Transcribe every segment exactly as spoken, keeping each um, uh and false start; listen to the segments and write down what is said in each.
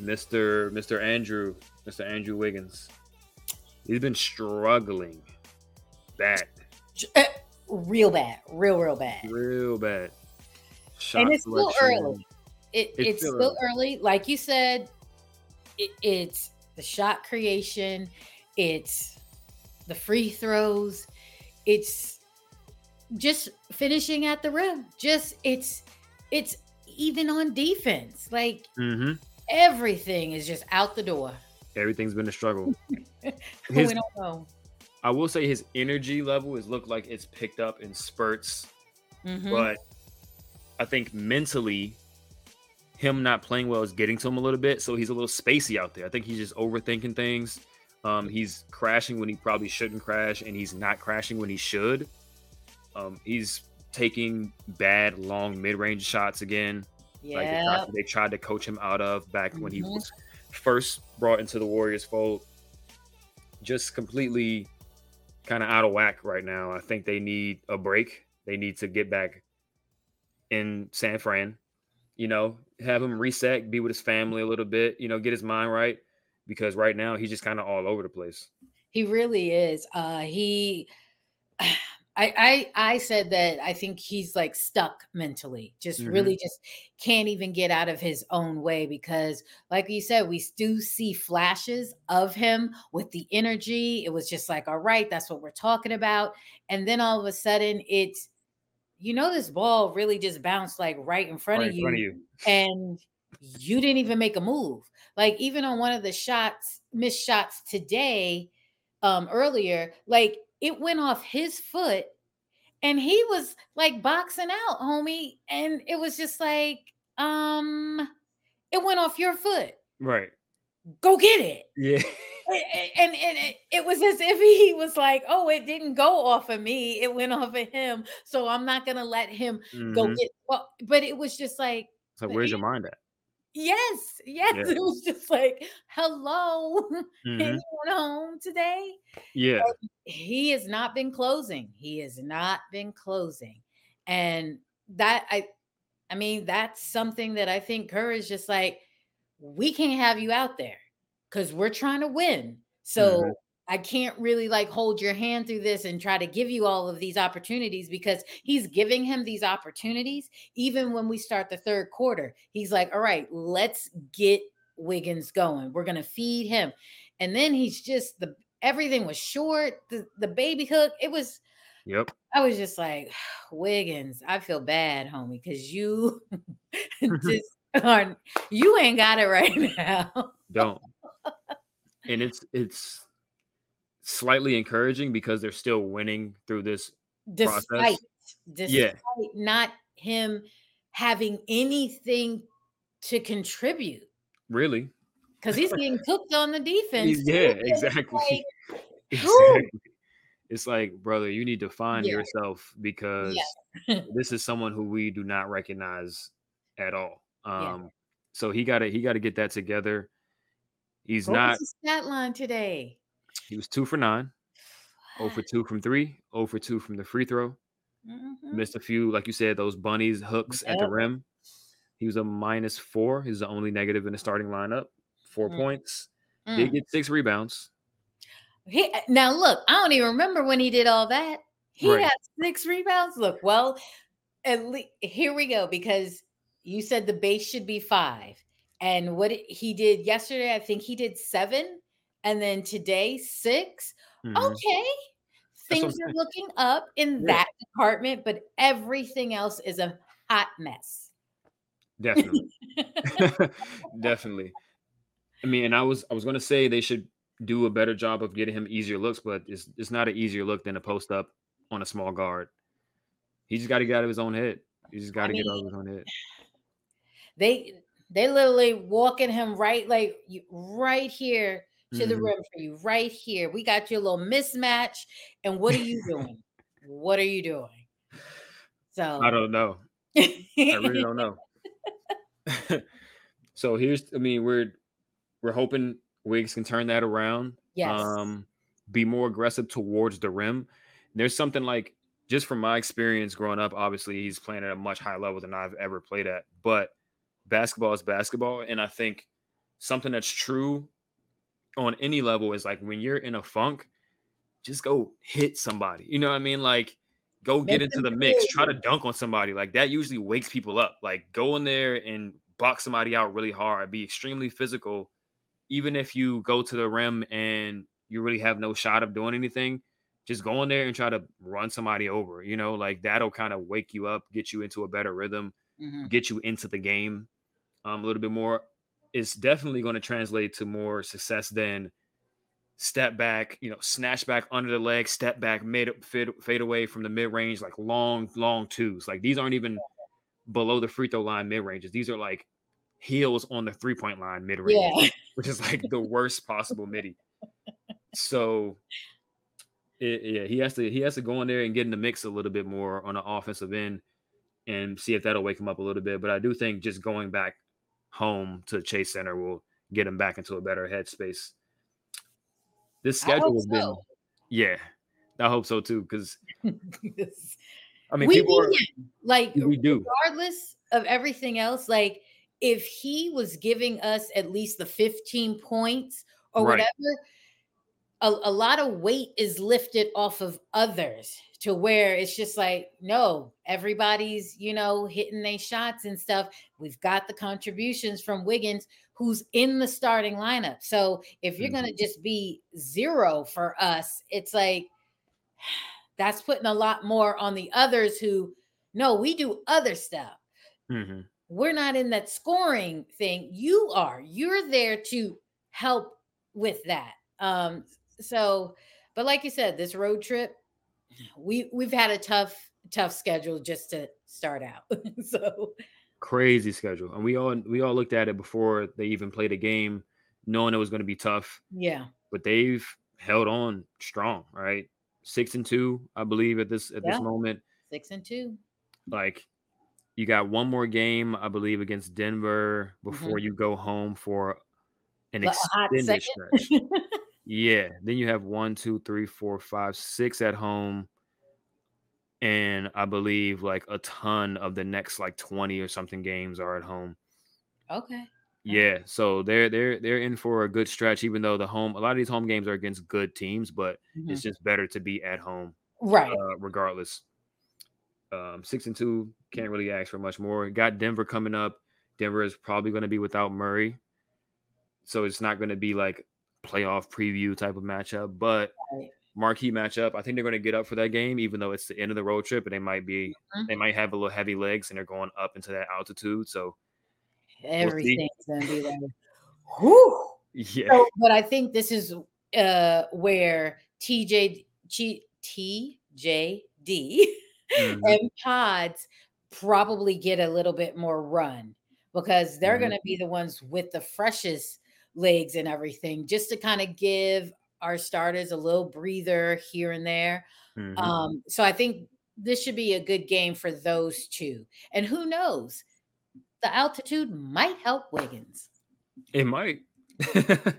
Mister Mister Andrew, Mister Andrew Wiggins. He's been struggling bad. Real bad. Real, real bad. Real bad. Shot and it's selection. Still early. It, it's, it's still, still early. early. Like you said, it, it's the shot creation. It's the free throws. It's just finishing at the rim. Just it's it's even on defense. Like, mm-hmm. Everything is just out the door. Everything's been a struggle. his, we don't know. I will say his energy level has looked like it's picked up in spurts. Mm-hmm. But I think mentally, him not playing well is getting to him a little bit. So he's a little spacey out there. I think he's just overthinking things. Um, he's crashing when he probably shouldn't crash, and he's not crashing when he should. Um, he's taking bad, long mid-range shots again. Like yep. they, tried, they tried to coach him out of back mm-hmm. when he was first brought into the Warriors fold. Just completely kind of out of whack right now. I think they need a break. They need to get back in San Fran, you know, have him reset, be with his family a little bit, you know, get his mind right. Because right now he's just kind of all over the place. He really is. Uh, he... I, I I said that I think he's like stuck mentally, just mm-hmm. really just can't even get out of his own way, because like you said, we do see flashes of him with the energy. It was just like, all right, that's what we're talking about. And then all of a sudden it's, you know, this ball really just bounced like right in front, right of, in you, front of you and you didn't even make a move. Like even on one of the shots, missed shots today, um, earlier, like, it went off his foot and he was like boxing out, homie. And it was just like, um, it went off your foot. Right. Go get it. Yeah. And, and, and it, it was as if he was like, oh, it didn't go off of me. It went off of him. So I'm not going to let him mm-hmm. go get it. Well, but it was just like. So where's your mind at? Yes. Yes. Yeah. It was just like, hello. Mm-hmm. Anyone home today? Yeah. Like, he has not been closing. He has not been closing. And that, I I mean, that's something that I think Kerr is just like, we can't have you out there because we're trying to win. So mm-hmm. I can't really like hold your hand through this and try to give you all of these opportunities, because he's giving him these opportunities. Even when we start the third quarter, he's like, all right, let's get Wiggins going. We're going to feed him. And then he's just the, everything was short. The, the baby hook. It was, yep. I was just like, Wiggins, I feel bad, homie, because you just are, you ain't got it right now. Don't. And it's, it's slightly encouraging because they're still winning through this despite, process. Despite yeah. not him having anything to contribute. Really? Because he's getting cooked on the defense. Yeah, exactly. Like, exactly. It's like, brother, you need to find yeah. yourself, because yeah. this is someone who we do not recognize at all. Um, yeah. So he got to he got to get that together. He's what not. What was the stat line today? He was two for nine, zero for two from three, zero for two from the free throw. Mm-hmm. Missed a few, like you said, those bunnies hooks yep. at the rim. He was a minus four. He's the only negative in the starting lineup. Four mm. points. Mm. Did get six rebounds. He, now, look, I don't even remember when he did all that. He right. had six rebounds. Look, well, at least, here we go, because you said the base should be five. And what he did yesterday, I think he did seven. and then today six. Mm-hmm. Okay. Things are looking up in that yeah. department, but everything else is a hot mess. Definitely. Definitely. I mean, and I was I was going to say they should do a better job of getting him easier looks, but it's it's not an easier look than a post up on a small guard. He just got to get out of his own head. He just got to I mean, get out of his own head. They they literally walking him right like you, right here. To the mm-hmm. rim for you right here. We got your little mismatch. And what are you doing? What are you doing? So I don't know. I really don't know. So here's, I mean, we're we're hoping Wiggs can turn that around. Yes. Um, be more aggressive towards the rim. There's something like, just from my experience growing up, obviously he's playing at a much higher level than I've ever played at. But basketball is basketball. And I think something that's true on any level is like when you're in a funk, just go hit somebody. You know what I mean? Like go get into the mix, try to dunk on somebody. Like that usually wakes people up. Like go in there and box somebody out really hard, be extremely physical. Even if you go to the rim and you really have no shot of doing anything, just go in there and try to run somebody over, you know, like that'll kind of wake you up, get you into a better rhythm, mm-hmm. get you into the game um, a little bit more. It's definitely going to translate to more success than step back, you know, snatch back under the leg, step back, mid fade, fade away from the mid range, like long, long twos. Like these aren't even below the free throw line mid ranges. These are like heels on the three point line mid range, yeah. which is like the worst possible midi. So it, yeah, he has to, he has to go in there and get in the mix a little bit more on the offensive end and see if that'll wake him up a little bit. But I do think just going back home to Chase Center will get him back into a better headspace. This schedule has been, so. yeah, I hope so too. Because I mean, we people are, like we do, regardless of everything else. Like if he was giving us at least the fifteen points or right. whatever, a, a lot of weight is lifted off of others to where it's just like, no, everybody's, you know, hitting their shots and stuff. We've got the contributions from Wiggins, who's in the starting lineup. So if you're mm-hmm. going to just be zero for us, it's like, that's putting a lot more on the others who, no, we do other stuff. Mm-hmm. We're not in that scoring thing. You are, you're there to help with that. Um, so, but like you said, this road trip, We we've had a tough tough schedule just to start out. So crazy schedule, and we all we all looked at it before they even played a game, knowing it was going to be tough. Yeah, but they've held on strong, right? Six and two, I believe at this at yeah. this moment. Six and two. Like you got one more game, I believe, against Denver before mm-hmm. you go home for an but extended stretch. Yeah, then you have one, two, three, four, five, six at home, and I believe like a ton of the next like twenty or something games are at home. Okay. Yeah, so they're they're they're in for a good stretch, even though the home a lot of these home games are against good teams, but mm-hmm. it's just better to be at home, right? Uh, regardless, um, six and two can't really ask for much more. Got Denver coming up. Denver is probably going to be without Murray, so it's not going to be like playoff preview type of matchup, but marquee matchup. I think they're going to get up for that game, even though it's the end of the road trip, and they might be, mm-hmm. they might have a little heavy legs, and they're going up into that altitude. So everything's we'll going to be like, whoo, yeah. So, but I think this is uh, where T J, G, T J D mm-hmm. and Pods probably get a little bit more run because they're mm-hmm. going to be the ones with the freshest legs and everything, just to kind of give our starters a little breather here and there. Mm-hmm. Um, so I think this should be a good game for those two. And who knows, the altitude might help Wiggins. It might. it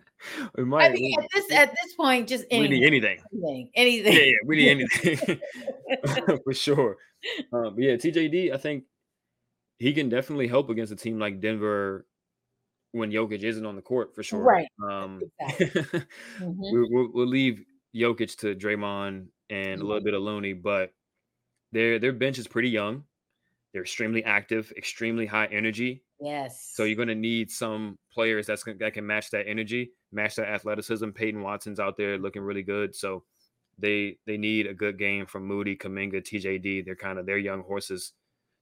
might. I mean, at this at this point, just anything. We need anything. Anything. anything. Yeah, yeah, we need anything for sure. Um, but yeah, T J D, I think he can definitely help against a team like Denver. When Jokic isn't on the court, for sure. Right. Um, exactly. mm-hmm. we, we'll, we'll leave Jokic to Draymond and mm-hmm. a little bit of Looney, but their their bench is pretty young. They're extremely active, extremely high energy. Yes. So you're going to need some players that's gonna, that can match that energy, match that athleticism. Peyton Watson's out there looking really good. So they they need a good game from Moody, Kuminga, T J D. They're kind of their young horses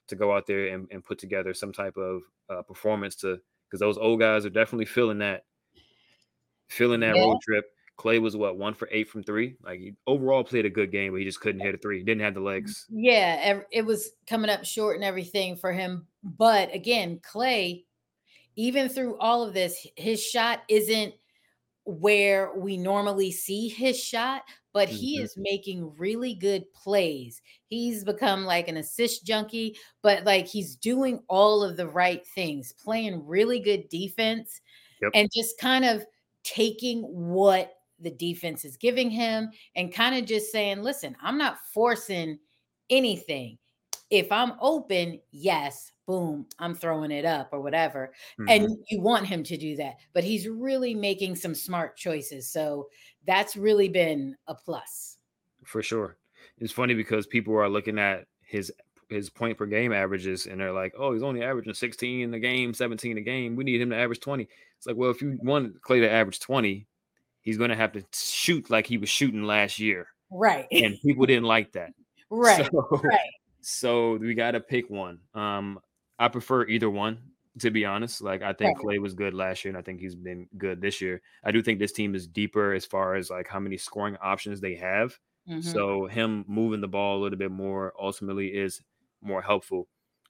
to go out there and, and put together some type of uh, performance to because those old guys are definitely feeling that, feeling that yeah. road trip. Clay was, what, one for eight from three? Like, he overall played a good game, but he just couldn't hit a three. He didn't have the legs. Yeah, it was coming up short and everything for him. But, again, Clay, even through all of this, his shot isn't where we normally see his shot, but he mm-hmm. is making really good plays. He's become like an assist junkie, but, like, he's doing all of the right things, playing really good defense, yep. and just kind of taking what the defense is giving him and kind of just saying, listen, I'm not forcing anything. If I'm open, yes, boom, I'm throwing it up or whatever. Mm-hmm. And you want him to do that, but he's really making some smart choices. So that's really been a plus. For sure. It's funny because people are looking at his, his point per game averages and they're like, oh, he's only averaging sixteen in the game, seventeen a game. We need him to average twenty. It's like, well, if you want Clay to average twenty, he's going to have to shoot like he was shooting last year. Right. And people didn't like that. Right. So, right. so we got to pick one. Um, I prefer either one, to be honest. Like, I think right. Clay was good last year, and I think he's been good this year. I do think this team is deeper as far as, like, how many scoring options they have. Mm-hmm. So him moving the ball a little bit more ultimately is more helpful.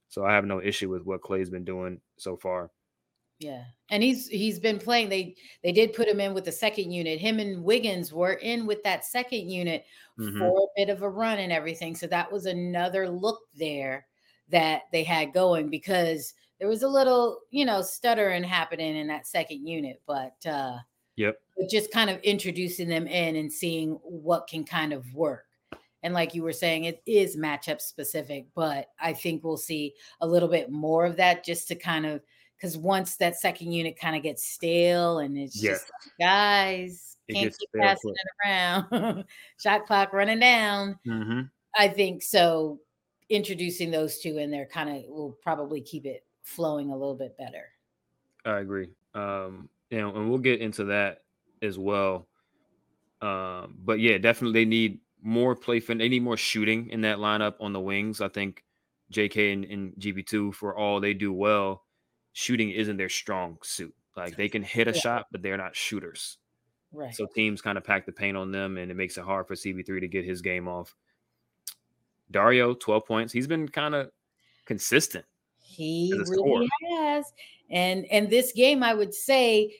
So I have no issue with what Clay's been doing so far. Yeah. And he's, he's been playing. They, they did put him in with the second unit. Him and Wiggins were in with that second unit mm-hmm. for a bit of a run and everything. So that was another look there that they had going because there was a little, you know, stuttering happening in that second unit, but, uh, yep. but just kind of introducing them in and seeing what can kind of work. And like you were saying, it is matchup specific, but I think we'll see a little bit more of that just to kind of, because once that second unit kind of gets stale and it's yeah. just like, guys, can't keep passing it around. Shot clock running down. Mm-hmm. I think so. Introducing those two in there kind of will probably keep it flowing a little bit better. I agree. Um, you know, and we'll get into that as well. Um, but yeah, definitely they need more play. Fin- they need more shooting in that lineup on the wings. I think J K and, and G P two, for all they do well, shooting isn't their strong suit. Like, they can hit a yeah. shot, but they're not shooters. Right. So teams kind of pack the paint on them, and it makes it hard for C B three to get his game off. Dario, twelve points. He's been kind of consistent. He really has. And and this game, I would say,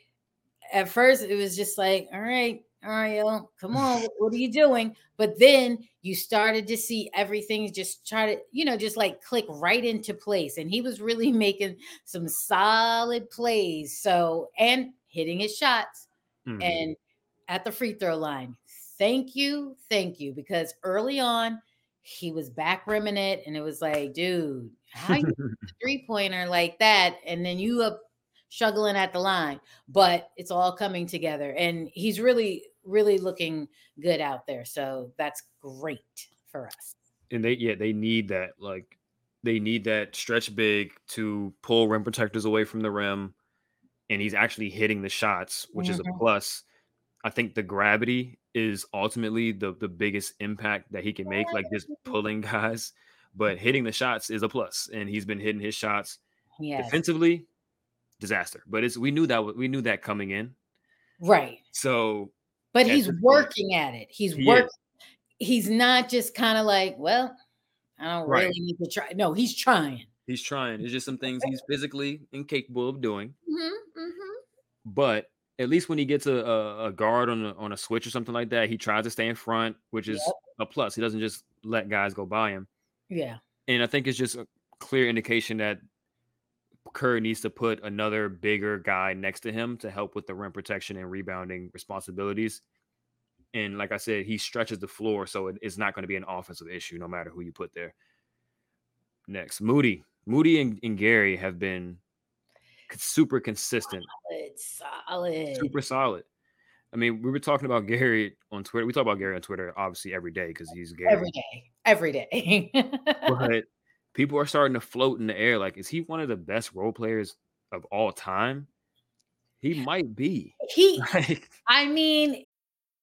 at first it was just like, all right, Dario, come on, what are you doing? But then you started to see everything just try to, you know, just like click right into place. And he was really making some solid plays. So, and hitting his shots mm-hmm. and at the free throw line. Thank you. Thank you. Because early on he was back rimming it. And it was like, dude, how you a three pointer like that? And then you up struggling at the line, but it's all coming together. And he's really, really looking good out there. So that's great for us. And they, yeah, they need that. Like, they need that stretch big to pull rim protectors away from the rim. And he's actually hitting the shots, which mm-hmm. is a plus. I think the gravity is ultimately the, the biggest impact that he can make, like just pulling guys, but hitting the shots is a plus. And he's been hitting his shots yes. defensively. Disaster, but it's we knew that we knew that coming in, right? So, but he's working point. at it. He's he working. He's not just kind of like, well, I don't right. really need to try. No, he's trying. He's trying. It's just some things he's physically incapable of doing. Mm-hmm, mm-hmm. But at least when he gets a, a, a guard on a, on a switch or something like that, he tries to stay in front, which is yep. a plus. He doesn't just let guys go by him. Yeah, and I think it's just a clear indication that Kerr needs to put another bigger guy next to him to help with the rim protection and rebounding responsibilities. And like I said, he stretches the floor, so it, it's not going to be an offensive issue no matter who you put there. Next, Moody. Moody and, and Gary have been super consistent. Solid, solid. Super solid. I mean, we were talking about Gary on Twitter. We talk about Gary on Twitter obviously every day because he's Gary. Every day. Every day. But people are starting to float in the air. Like, is he one of the best role players of all time? He might be. He, like, I mean...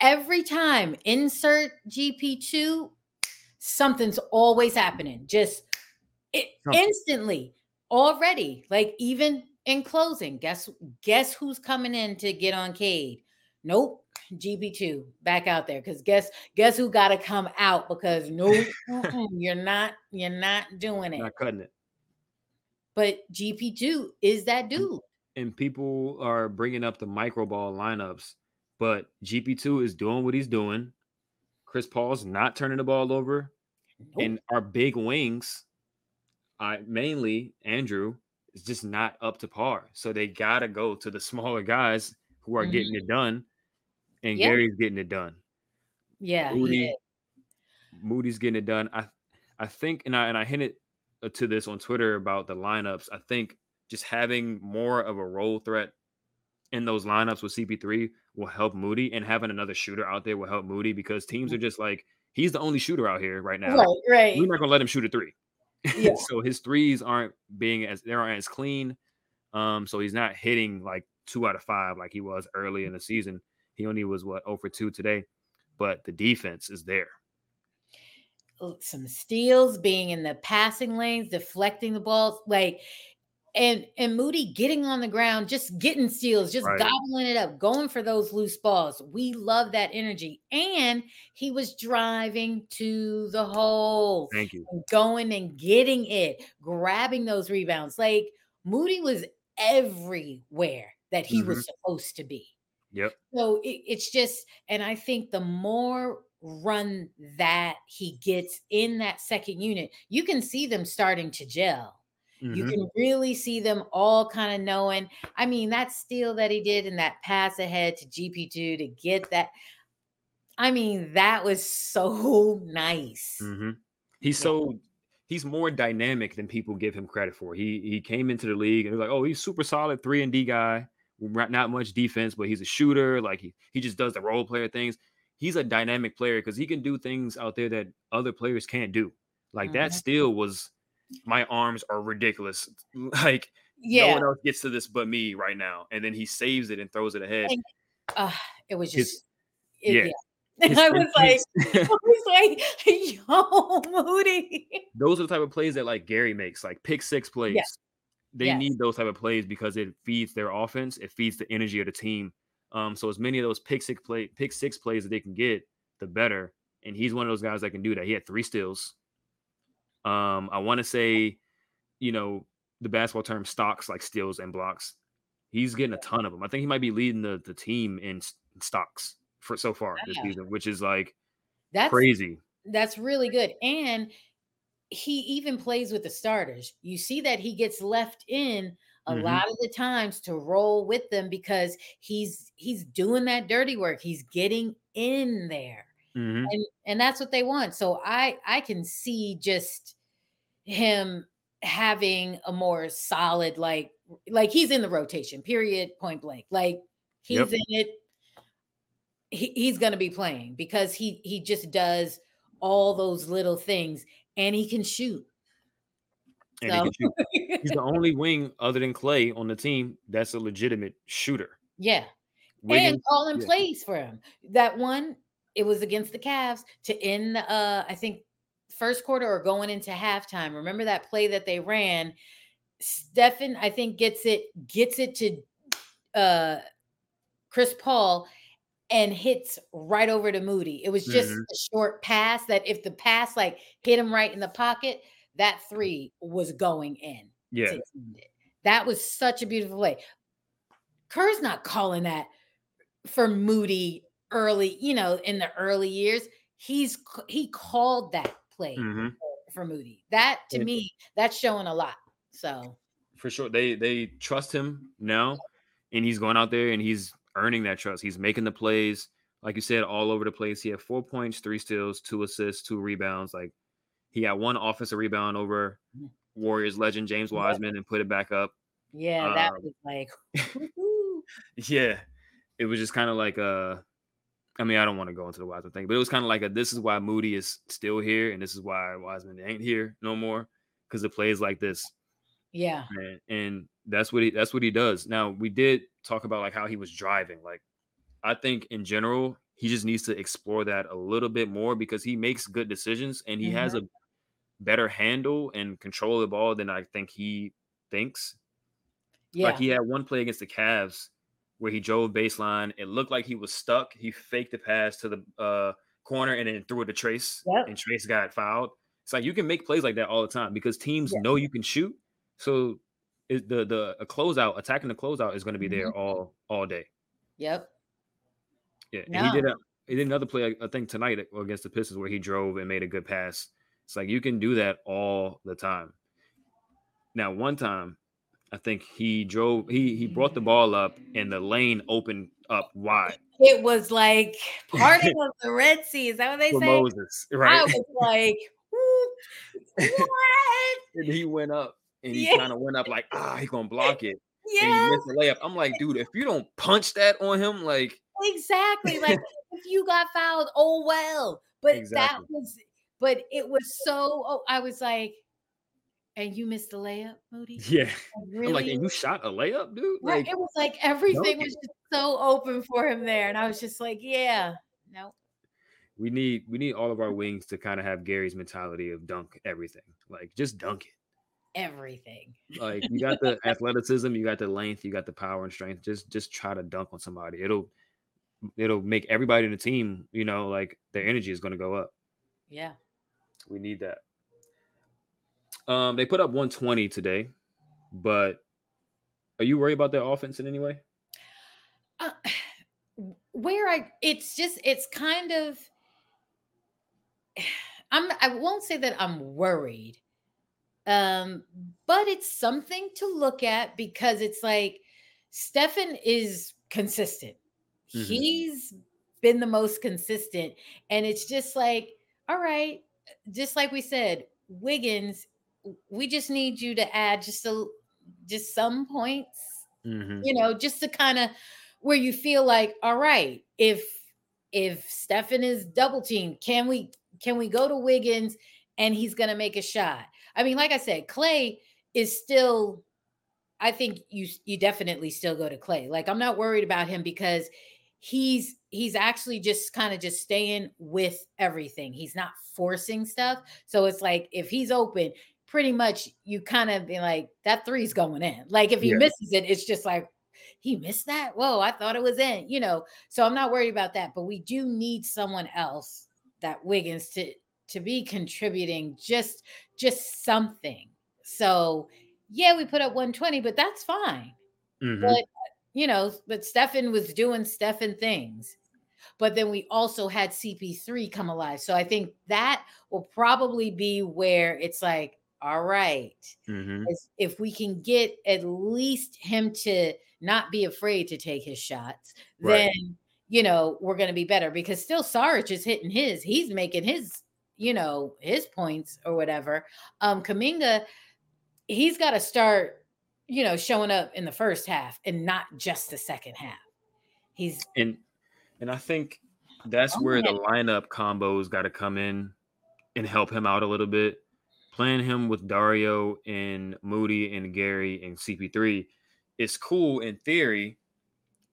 Every time, insert G P two, something's always happening. Just it, oh. instantly, already. Like, even in closing, guess guess who's coming in to get on Cade? Nope, G P two, back out there. Because guess guess who got to come out? Because nope, you're not you're not doing it. Not cutting it. But G P two is that dude. And people are bringing up the micro ball lineups. But G P two is doing what he's doing. Chris Paul's not turning the ball over. Nope. And our big wings, I, mainly Andrew, is just not up to par. So they got to go to the smaller guys who are mm-hmm. getting it done. And yeah. Gary's getting it done. Yeah. Moody, yeah. Moody's getting it done. I I think, and I, and I hinted to this on Twitter about the lineups. I think just having more of a role threat in those lineups with C P three will help Moody, and having another shooter out there will help Moody, because teams are just like, he's the only shooter out here right now. Right, right. We're not gonna let him shoot a three, yeah. So his threes aren't being as they aren't as clean. Um, so he's not hitting like two out of five like he was early in the season. He only was what zero for two today, but the defense is there. Some steals, being in the passing lanes, deflecting the balls, like. And and Moody getting on the ground, just getting steals, just right. gobbling it up, going for those loose balls. We love that energy. And he was driving to the hole. Thank you. And going and getting it, grabbing those rebounds. Like, Moody was everywhere that he mm-hmm. was supposed to be. Yep. So it, it's just, and I think the more run that he gets in that second unit, you can see them starting to gel. Mm-hmm. You can really see them all kind of knowing. I mean, that steal that he did and that pass ahead to G P two to get that. I mean, that was so nice. Mm-hmm. He's yeah. so he's more dynamic than people give him credit for. He he came into the league and was like, oh, he's super solid three and D guy, not much defense, but he's a shooter. Like he he just does the role player things. He's a dynamic player because he can do things out there that other players can't do. Like mm-hmm. that steal was. My arms are ridiculous. Like, yeah. no one else gets to this but me right now. And then he saves it and throws it ahead. And, uh, it was just, it, yeah. yeah. And I was like, I was like, yo, Moody. Those are the type of plays that like Gary makes, like pick six plays. Yeah. They yes. need those type of plays because it feeds their offense. It feeds the energy of the team. Um, so as many of those pick six play, pick six plays that they can get, the better. And he's one of those guys that can do that. He had three steals. Um, I want to say, you know, the basketball term stocks, like steals and blocks. He's getting a ton of them. I think he might be leading the, the team in stocks for so far this yeah. season, which is like that's crazy. That's really good. And he even plays with the starters. You see that he gets left in a mm-hmm. lot of the times to roll with them because he's he's doing that dirty work. He's getting in there. Mm-hmm. And and that's what they want. So I, I can see just him having a more solid, like, like he's in the rotation, period, point blank. Like he's yep. in it. He, he's going to be playing because he, he just does all those little things and he can shoot. And so. he can shoot. He's the only wing other than Clay on the team that's a legitimate shooter. Yeah. Wiggins, and all in yeah. plays for him. That one. It was against the Cavs to end, uh, I think, first quarter or going into halftime. Remember that play that they ran? Stefan, I think, gets it gets it to uh, Chris Paul and hits right over to Moody. It was just mm-hmm. a short pass that if the pass, like, hit him right in the pocket, that three was going in. Yeah. To end it. That was such a beautiful play. Kerr's not calling that for Moody early, you know, in the early years, he's he called that play mm-hmm. for Moody. That to it, me, that's showing a lot. So for sure, they they trust him now, and he's going out there and he's earning that trust. He's making the plays, like you said, all over the place. He had four points, three steals, two assists, two rebounds. Like he got one offensive rebound over Warriors legend James Wiseman and put it back up. Yeah, um, that was like, yeah, it was just kind of like a. I mean, I don't want to go into the Wiseman thing, but it was kind of like a, this is why Moody is still here, and this is why Wiseman ain't here no more, because it plays like this. Yeah, and, and that's what he that's what he does. Now we did talk about like how he was driving. Like, I think in general he just needs to explore that a little bit more because he makes good decisions and he mm-hmm. has a better handle and control of the ball than I think he thinks. Yeah, like he had one play against the Cavs where he drove baseline. It looked like he was stuck. He faked the pass to the uh, corner and then threw it to Trace, yep. and Trace got fouled. It's like you can make plays like that all the time because teams yep. know you can shoot. So it, the the a closeout, attacking the closeout is going to be there mm-hmm. all all day. Yep. Yeah, no. And he did a, he did another play I think tonight against the Pistons where he drove and made a good pass. It's like you can do that all the time. Now, one time, I think he drove, he he brought the ball up and the lane opened up wide. It was like part of the Red Sea. Is that what they For say? Moses, right? I was like, what? And he went up and he yeah. kind of went up like, ah, he's going to block it. Yeah. And he missed the layup. I'm like, dude, if you don't punch that on him, like. Exactly. Like, if you got fouled, oh, well. But exactly. that was, but it was so, oh, I was like. And you missed the layup, Moody? Yeah. Like, really? I'm like, and you shot a layup, dude? Right. Like, it was like everything no. was just so open for him there. And I was just like, yeah, no. We need we need all of our wings to kind of have Gary's mentality of dunk everything. Like, just dunk it. Everything. Like, you got the athleticism, you got the length, you got the power and strength. Just just try to dunk on somebody. It'll it'll make everybody in the team, you know, like their energy is going to go up. Yeah. We need that. Um, they put up one twenty today, but are you worried about their offense in any way? Uh, where I, it's just, it's kind of, I'm, I won't say that I'm worried, um, but it's something to look at because it's like Stefan is consistent. Mm-hmm. He's been the most consistent, and it's just like, all right, just like we said, Wiggins. We just need you to add just a, just some points, mm-hmm. you know, just to kind of where you feel like, all right, if if Stefan is double teamed, can we can we go to Wiggins and he's gonna make a shot? I mean, like I said, Clay is still. I think you you definitely still go to Clay. Like I'm not worried about him because he's he's actually just kind of just staying with everything. He's not forcing stuff. So it's like if he's open. Pretty much you kind of be like that three's going in. Like if he yeah. misses it, it's just like he missed that. Whoa, I thought it was in, you know, so I'm not worried about that, but we do need someone else that Wiggins to, to be contributing just, just something. So yeah, we put up one twenty, but that's fine. Mm-hmm. But you know, but Stefan was doing Stefan things, but then we also had C P three come alive. So I think that will probably be where it's like, all right, mm-hmm. if we can get at least him to not be afraid to take his shots, right. then, you know, we're going to be better because still Šarić is hitting his, he's making his, you know, his points or whatever. Um, Kuminga, he's got to start, you know, showing up in the first half and not just the second half. He's and and I think that's oh, where man. the lineup combos got to come in and help him out a little bit. Playing him with Dario and Moody and Gary and C P three is cool in theory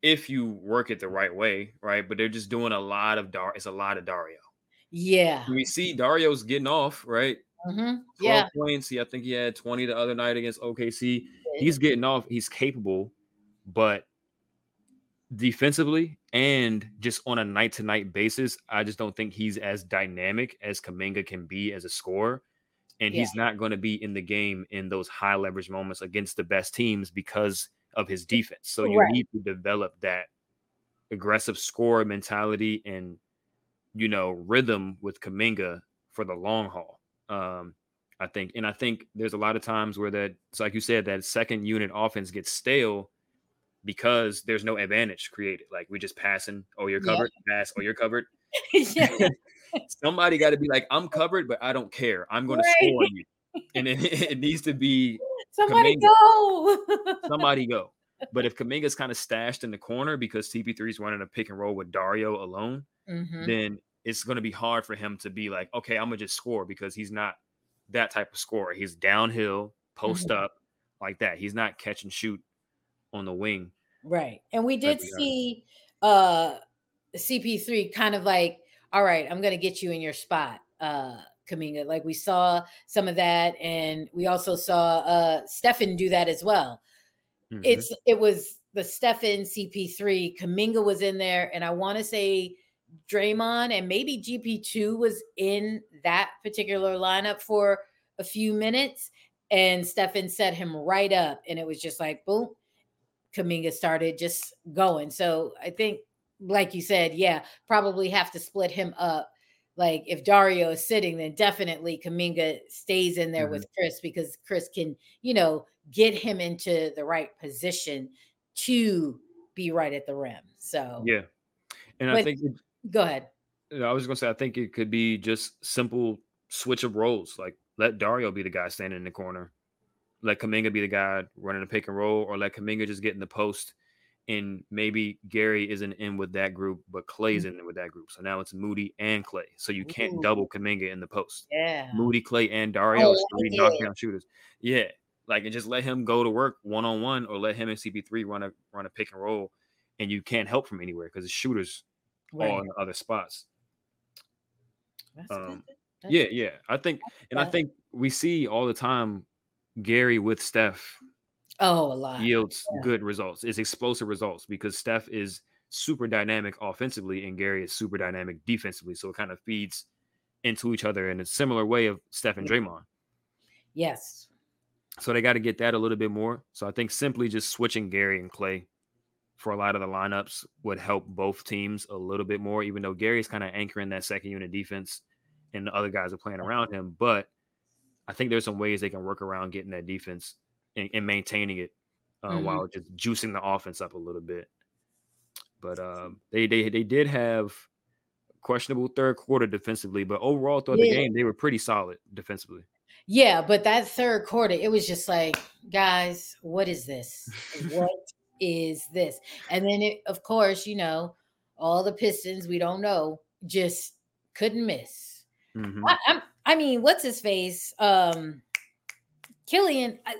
if you work it the right way, right? But they're just doing a lot of Dar. It's a lot of Dario. Yeah. We see Dario's getting off, right? Mm-hmm. Yeah. twelve points. He, I think he had twenty the other night against O K C. He's getting off. He's capable, but defensively and just on a night-to-night basis, I just don't think he's as dynamic as Kuminga can be as a scorer. And yeah. he's not going to be in the game in those high leverage moments against the best teams because of his defense. So you right. need to develop that aggressive scorer mentality and, you know, rhythm with Kuminga for the long haul. Um, I think. And I think there's a lot of times where that, it's like you said, that second unit offense gets stale because there's no advantage created. Like we're just passing, oh, you're covered, yeah. pass, oh, you're covered. Yeah. Somebody got to be like, I'm covered, but I don't care. I'm going right. to score on you. And it, it needs to be somebody Kuminga. go. Somebody go. But if Kuminga's kind of stashed in the corner because C P three is running a pick and roll with Dario alone, mm-hmm. then it's going to be hard for him to be like, okay, I'm going to just score, because he's not that type of scorer. He's downhill, post mm-hmm. up like that. He's not catch and shoot on the wing. Right. And we did see uh, C P three kind of like, all right, I'm going to get you in your spot, uh, Kuminga. Like we saw some of that. And we also saw uh, Stefan do that as well. Mm-hmm. It's It was the Stefan C P three. Kuminga was in there. And I want to say Draymond and maybe G P two was in that particular lineup for a few minutes. And Stefan set him right up. And it was just like, boom, Kuminga started just going. So I think, like you said, yeah, probably have to split him up. Like if Dario is sitting, then definitely Kuminga stays in there mm-hmm. with Chris, because Chris can, you know, get him into the right position to be right at the rim. So, yeah. And but, I think, it, go ahead. I was going to say, I think it could be just simple switch of roles. Like let Dario be the guy standing in the corner. Let Kuminga be the guy running a pick and roll, or let Kuminga just get in the post. And maybe Gary isn't in with that group, but Clay's mm-hmm. in with that group. So now it's Moody and Clay. So you can't Ooh. double Kuminga in the post. Yeah. Moody, Clay, and Dario oh, is three yeah. knockdown shooters. Yeah. Like, and just let him go to work one-on-one, or let him and C P three run a run a pick and roll, and you can't help from anywhere because the shooters right. are in the other spots. That's um, good. That's yeah, yeah. I think, and bad. I think we see all the time Gary with Steph. Oh, a lot. Yields yeah. good results. It's explosive results because Steph is super dynamic offensively and Gary is super dynamic defensively. So it kind of feeds into each other in a similar way of Steph and Draymond. Yes. So they got to get that a little bit more. So I think simply just switching Gary and Clay for a lot of the lineups would help both teams a little bit more, even though Gary's kind of anchoring that second unit defense and the other guys are playing around him. But I think there's some ways they can work around getting that defense And, and maintaining it uh, mm-hmm. while just juicing the offense up a little bit. But um, they, they they did have questionable third quarter defensively, but overall throughout yeah. the game, they were pretty solid defensively. Yeah, but that third quarter, it was just like, guys, what is this? What is this? And then, it, of course, you know, all the Pistons, we don't know, just couldn't miss. Mm-hmm. I, I'm, I mean, what's his face? Um, Killian... I,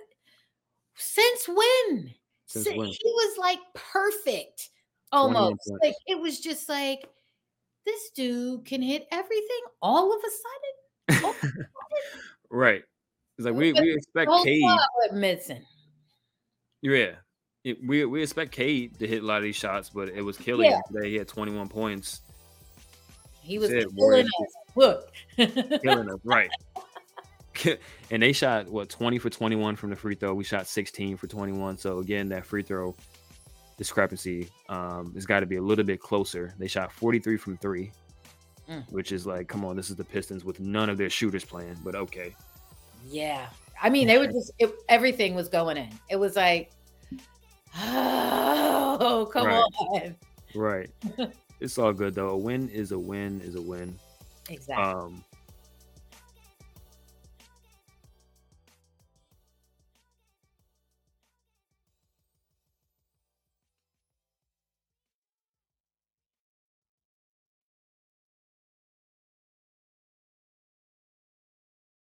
Since when? Since when? He was like perfect almost. Like it was just like, this dude can hit everything all of a sudden. All of a sudden. Right. It's like we, we expect so Cade. Missing. Yeah. It, we we expect Cade to hit a lot of these shots, but it was killing yeah. today. He had twenty-one points. He was Said, killing us. Look. Killing us. Right. And they shot what twenty for twenty-one from the free throw. We shot sixteen for twenty-one. So again, that free throw discrepancy um has got to be a little bit closer. They shot forty-three from three, mm. which is like, come on, this is the Pistons with none of their shooters playing. But okay, yeah, I mean, they were just it, everything was going in. It was like, oh, come right. on, right? It's all good though. A win is a win is a win. Exactly. Um,